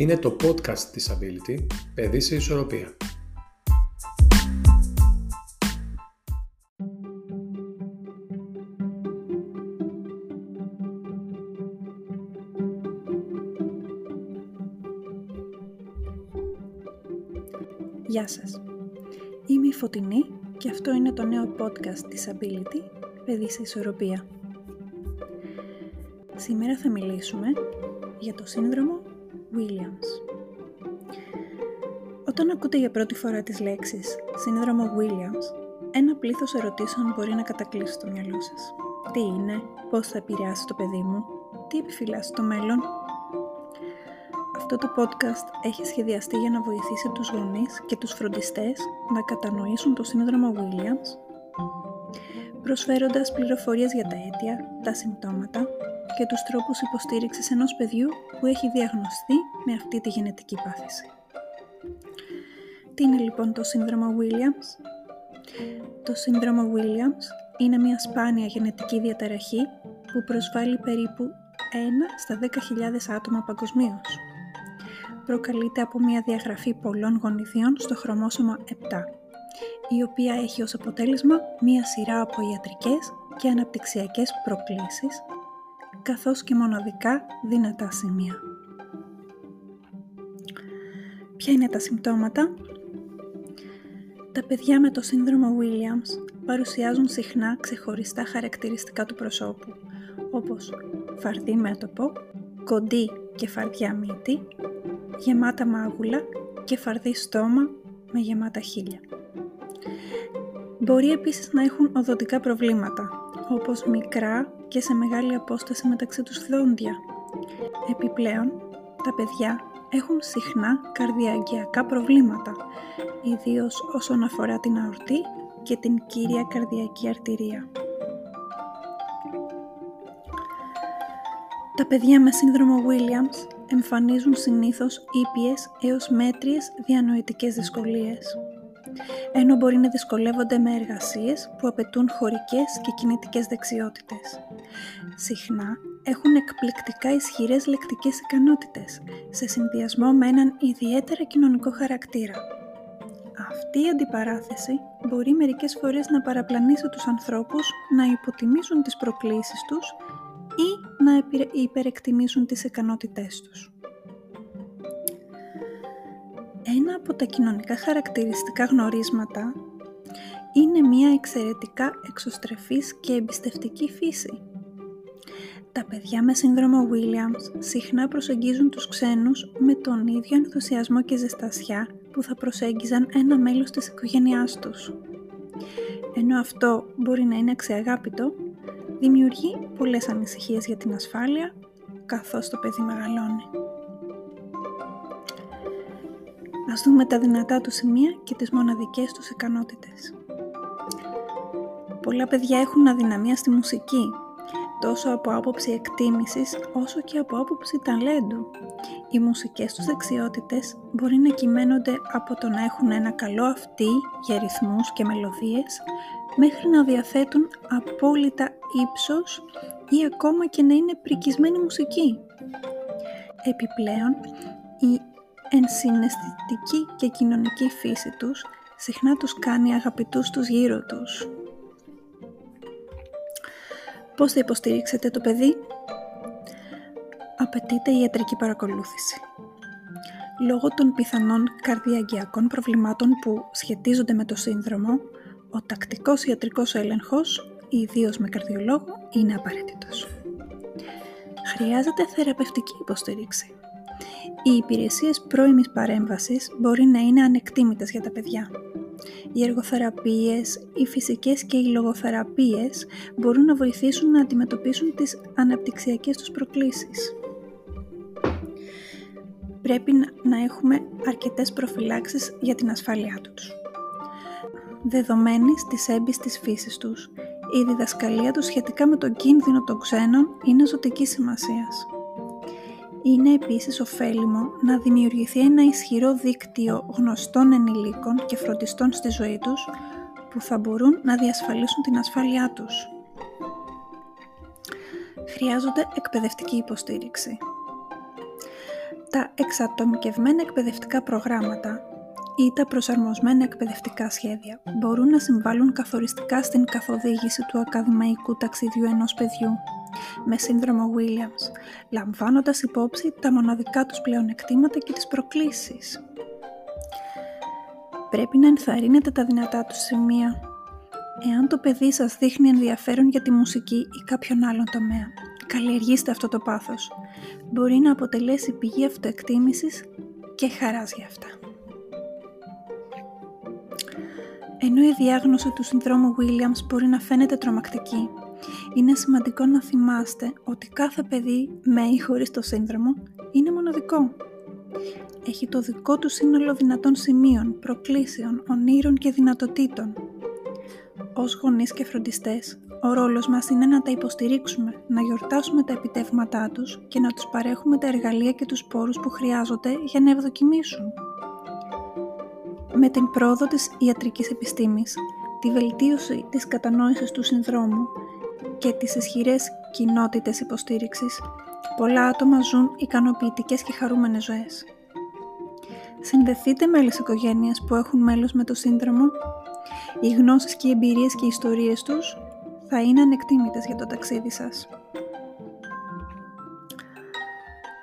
Είναι το podcast της Upbility, παιδί σε ισορροπία. Γεια σας. Είμαι η Φωτεινή και αυτό είναι το νέο podcast της Upbility, παιδί σε ισορροπία. Σήμερα θα μιλήσουμε για το σύνδρομο Williams. Όταν ακούτε για πρώτη φορά τις λέξεις σύνδρομο Williams, ένα πλήθος ερωτήσεων μπορεί να κατακλείσει το μυαλό σας. Τι είναι, πώς θα επηρεάσει το παιδί μου, τι επιφυλάσσει το μέλλον. Αυτό το podcast έχει σχεδιαστεί για να βοηθήσει τους γονείς και τους φροντιστές να κατανοήσουν το σύνδρομο Williams, προσφέροντας πληροφορίες για τα αίτια, τα συμπτώματα και τους τρόπους υποστήριξης ενός παιδιού που έχει διαγνωστεί με αυτή τη γενετική πάθηση. Τι είναι λοιπόν το σύνδρομο Williams? Το σύνδρομο Williams είναι μια σπάνια γενετική διαταραχή που προσβάλλει περίπου 1 στα 10.000 άτομα παγκοσμίως. Προκαλείται από μια διαγραφή πολλών γονιδίων στο χρωμόσωμα 7, η οποία έχει ως αποτέλεσμα μια σειρά από ιατρικές και αναπτυξιακές προκλήσεις, καθώς και μοναδικά δυνατά σημεία. Ποια είναι τα συμπτώματα? Τα παιδιά με το σύνδρομο Williams παρουσιάζουν συχνά ξεχωριστά χαρακτηριστικά του προσώπου, όπως φαρδί μέτωπο, κοντή και φαρδιά μύτη, γεμάτα μάγουλα και φαρδί στόμα με γεμάτα χείλια. Μπορεί επίσης να έχουν οδοντικά προβλήματα, όπως μικρά και σε μεγάλη απόσταση μεταξύ τους δόντια. Επιπλέον, τα παιδιά έχουν συχνά καρδιαγγειακά προβλήματα, ιδίως όσον αφορά την αορτή και την κύρια καρδιακή αρτηρία. Τα παιδιά με σύνδρομο Williams εμφανίζουν συνήθως ήπιες έως μέτριες διανοητικές δυσκολίες, ενώ μπορεί να δυσκολεύονται με εργασίες που απαιτούν χωρικές και κινητικές δεξιότητες. Συχνά έχουν εκπληκτικά ισχυρές λεκτικές ικανότητες, σε συνδυασμό με έναν ιδιαίτερα κοινωνικό χαρακτήρα. Αυτή η αντιπαράθεση μπορεί μερικές φορές να παραπλανήσει τους ανθρώπους να υποτιμήσουν τις προκλήσεις τους ή να υπερεκτιμήσουν τις ικανότητές τους. Ένα από τα κοινωνικά χαρακτηριστικά γνωρίσματα είναι μια εξαιρετικά εξωστρεφής και εμπιστευτική φύση. Τα παιδιά με σύνδρομο Williams συχνά προσεγγίζουν τους ξένους με τον ίδιο ενθουσιασμό και ζεστασιά που θα προσέγγιζαν ένα μέλος της οικογένειάς τους. Ενώ αυτό μπορεί να είναι αξιαγάπητο, δημιουργεί πολλές ανησυχίες για την ασφάλεια καθώς το παιδί μεγαλώνει. Ας δούμε τα δυνατά του σημεία και τις μοναδικές τους ικανότητες. Πολλά παιδιά έχουν αδυναμία στη μουσική, τόσο από άποψη εκτίμησης όσο και από άποψη ταλέντου. Οι μουσικές τους δεξιότητες μπορεί να κυμαίνονται από το να έχουν ένα καλό αυτί για ρυθμούς και μελωδίες, μέχρι να διαθέτουν απόλυτα ύψος ή ακόμα και να είναι πρικισμένη μουσική. Επιπλέον, η ενσυναισθητική και κοινωνική φύση τους συχνά τους κάνει αγαπητούς τους γύρω τους. Πώς θα υποστηρίξετε το παιδί? Απαιτείται ιατρική παρακολούθηση. Λόγω των πιθανών καρδιαγγειακών προβλημάτων που σχετίζονται με το σύνδρομο, ο τακτικός ιατρικός έλεγχος, ιδίως με καρδιολόγο, είναι απαραίτητος. Χρειάζεται θεραπευτική υποστηρίξη. Οι υπηρεσίες πρώιμης παρέμβασης μπορεί να είναι ανεκτήμητες για τα παιδιά. Οι εργοθεραπείες, οι φυσικές και οι λογοθεραπείες μπορούν να βοηθήσουν να αντιμετωπίσουν τις αναπτυξιακές τους προκλήσεις. Πρέπει να έχουμε αρκετές προφυλάξεις για την ασφάλειά τους. Δεδομένης της έμπιστης φύσης τους, η διδασκαλία τους σχετικά με τον κίνδυνο των ξένων είναι ζωτικής σημασίας. Είναι επίσης ωφέλιμο να δημιουργηθεί ένα ισχυρό δίκτυο γνωστών ενηλίκων και φροντιστών στη ζωή τους που θα μπορούν να διασφαλίσουν την ασφάλειά τους. Χρειάζονται εκπαιδευτική υποστήριξη. τα εξατομικευμένα εκπαιδευτικά προγράμματα ή τα προσαρμοσμένα εκπαιδευτικά σχέδια μπορούν να συμβάλλουν καθοριστικά στην καθοδήγηση του ακαδημαϊκού ταξιδιού ενός παιδιού με σύνδρομο Williams, λαμβάνοντας υπόψη τα μοναδικά τους πλεονεκτήματα και τις προκλήσεις. Πρέπει να ενθαρρύνετε τα δυνατά τους σημεία. Εάν το παιδί σας δείχνει ενδιαφέρον για τη μουσική ή κάποιον άλλον τομέα, καλλιεργήστε αυτό το πάθος. Μπορεί να αποτελέσει πηγή αυτοεκτίμησης και χαράς για αυτά. Ενώ η διάγνωση του συνδρόμου Williams μπορεί να φαίνεται τρομακτική, είναι σημαντικό να θυμάστε ότι κάθε παιδί με ή χωρίς το σύνδρομο είναι μοναδικό. Έχει το δικό του σύνολο δυνατών σημείων, προκλήσεων, ονείρων και δυνατοτήτων. Ως γονείς και φροντιστές, ο ρόλος μας είναι να τα υποστηρίξουμε, να γιορτάσουμε τα επιτεύγματά τους και να τους παρέχουμε τα εργαλεία και τους πόρους που χρειάζονται για να ευδοκιμήσουν. Με την πρόοδο της ιατρικής επιστήμης, τη βελτίωση της κατανόησης του συνδρόμου και τις ισχυρές κοινότητες υποστήριξης, πολλά άτομα ζουν ικανοποιητικές και χαρούμενες ζωές. Συνδεθείτε με άλλες οικογένειες που έχουν μέλος με το σύνδρομο. Οι γνώσεις και οι εμπειρίες και οι ιστορίες τους θα είναι ανεκτήμητες για το ταξίδι σας.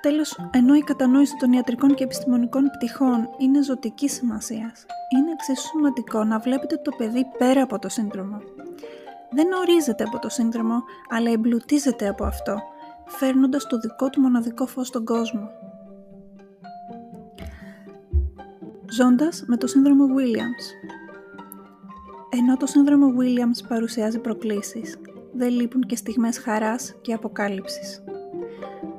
Τέλος, ενώ η κατανόηση των ιατρικών και επιστημονικών πτυχών είναι ζωτικής σημασίας, είναι εξίσου σημαντικό να βλέπετε το παιδί πέρα από το σύνδρομο. Δεν ορίζεται από το σύνδρομο, αλλά εμπλουτίζεται από αυτό, φέρνοντας το δικό του μοναδικό φως στον κόσμο. Ζώντας με το σύνδρομο Williams. Ενώ το σύνδρομο Williams παρουσιάζει προκλήσεις, δεν λείπουν και στιγμές χαράς και αποκάλυψης.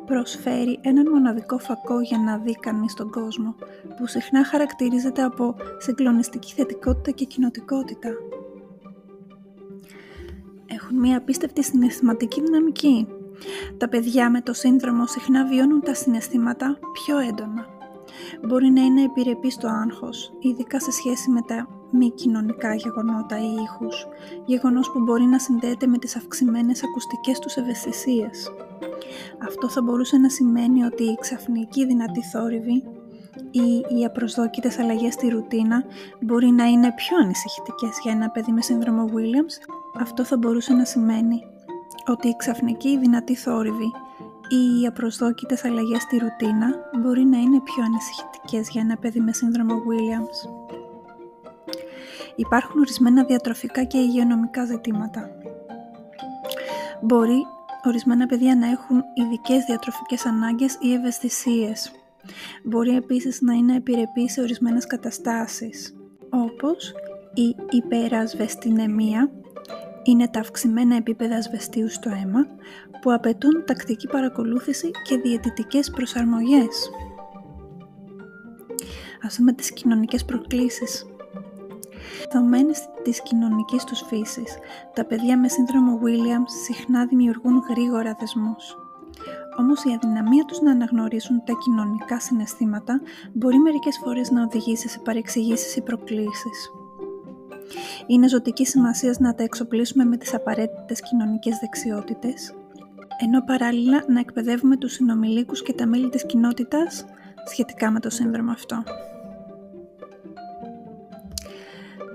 Προσφέρει έναν μοναδικό φακό για να δει κανείς τον κόσμο, που συχνά χαρακτηρίζεται από συγκλονιστική θετικότητα και κοινωτικότητα. Έχουν μια απίστευτη συναισθηματική δυναμική. Τα παιδιά με το σύνδρομο συχνά βιώνουν τα συναισθήματα πιο έντονα. Μπορεί να είναι επιρρεπή στο άγχος, ειδικά σε σχέση με τα μη κοινωνικά γεγονότα ή ήχους, γεγονός που μπορεί να συνδέεται με τις αυξημένες ακουστικές τους ευαισθησίες. Αυτό θα μπορούσε να σημαίνει ότι η ξαφνική δυνατή θόρυβη ή οι απροσδόκητες αλλαγές στη ρουτίνα μπορεί να είναι πιο ανησυχητικές για ένα παιδί με σύνδρομο Williams. Αυτό θα μπορούσε να σημαίνει ότι η ξαφνική δυνατή θόρυβη ή οι απροσδόκητες αλλαγές στη ρουτίνα μπορεί να είναι πιο ανησυχητικές για ένα παιδί με σύνδρομο Williams. Υπάρχουν ορισμένα διατροφικά και υγειονομικά ζητήματα. Μπορεί ορισμένα παιδιά να έχουν ειδικές διατροφικές ανάγκες ή ευαισθησίες. Μπορεί επίσης να είναι επιρρεπή σε ορισμένες καταστάσεις, όπως η υπερασβεστιναιμία, είναι τα αυξημένα επίπεδα ασβεστίου στο αίμα, που απαιτούν τακτική παρακολούθηση και διαιτητικές προσαρμογές. Ας δούμε τις κοινωνικές προκλήσεις. Δεδομένης της κοινωνικής τους φύσης, τα παιδιά με σύνδρομο Williams συχνά δημιουργούν γρήγορα δεσμούς. Όμως η αδυναμία τους να αναγνωρίσουν τα κοινωνικά συναισθήματα μπορεί μερικές φορές να οδηγήσει σε παρεξηγήσεις ή προκλήσεις. Είναι ζωτική σημασία να τα εξοπλίσουμε με τις απαραίτητες κοινωνικές δεξιότητες, ενώ παράλληλα να εκπαιδεύουμε τους συνομιλίκους και τα μέλη της κοινότητας σχετικά με το σύνδρομο αυτό.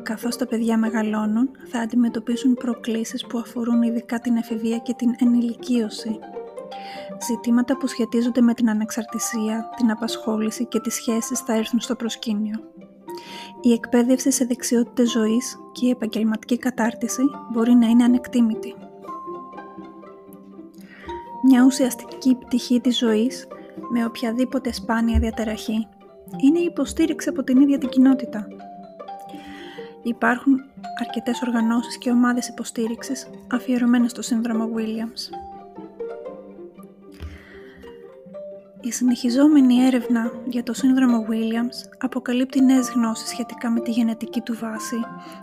Καθώς τα παιδιά μεγαλώνουν, θα αντιμετωπίσουν προκλήσεις που αφορούν ειδικά την εφηβεία και την ενηλικίωση. Ζητήματα που σχετίζονται με την ανεξαρτησία, την απασχόληση και τις σχέσεις θα έρθουν στο προσκήνιο. Η εκπαίδευση σε δεξιότητες ζωής και η επαγγελματική κατάρτιση μπορεί να είναι ανεκτήμητη. Μια ουσιαστική πτυχή της ζωής, με οποιαδήποτε σπάνια διαταραχή, είναι η υποστήριξη από την ίδια την κοινότητα. Υπάρχουν αρκετές οργανώσεις και ομάδες υποστήριξης αφιερωμένες στο σύνδρομο Williams. Η συνεχιζόμενη έρευνα για το σύνδρομο Williams αποκαλύπτει νέες γνώσεις σχετικά με τη γενετική του βάση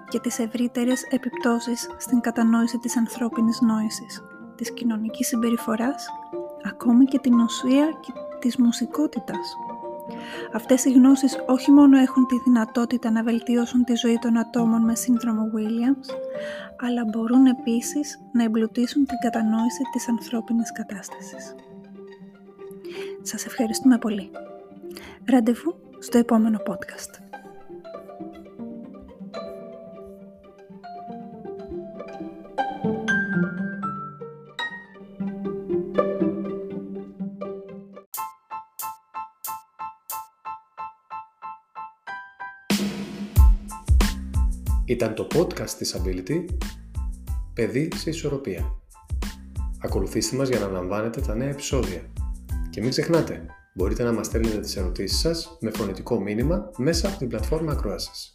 και τις ευρύτερες επιπτώσεις στην κατανόηση της ανθρώπινης νόησης, της κοινωνικής συμπεριφοράς, ακόμη και την ουσία και της μουσικότητας. Αυτές οι γνώσεις όχι μόνο έχουν τη δυνατότητα να βελτιώσουν τη ζωή των ατόμων με σύνδρομο Williams, αλλά μπορούν επίσης να εμπλουτίσουν την κατανόηση της ανθρώπινης κατάστασης. Σας ευχαριστούμε πολύ. Ραντεβού στο επόμενο podcast. Ήταν το podcast της Upbility, Παιδί σε ισορροπία. Ακολουθήστε μας για να λαμβάνετε τα νέα επεισόδια. Και μην ξεχνάτε, μπορείτε να μας στέλνετε τις ερωτήσεις σας με φωνητικό μήνυμα μέσα από την πλατφόρμα ακρόασης.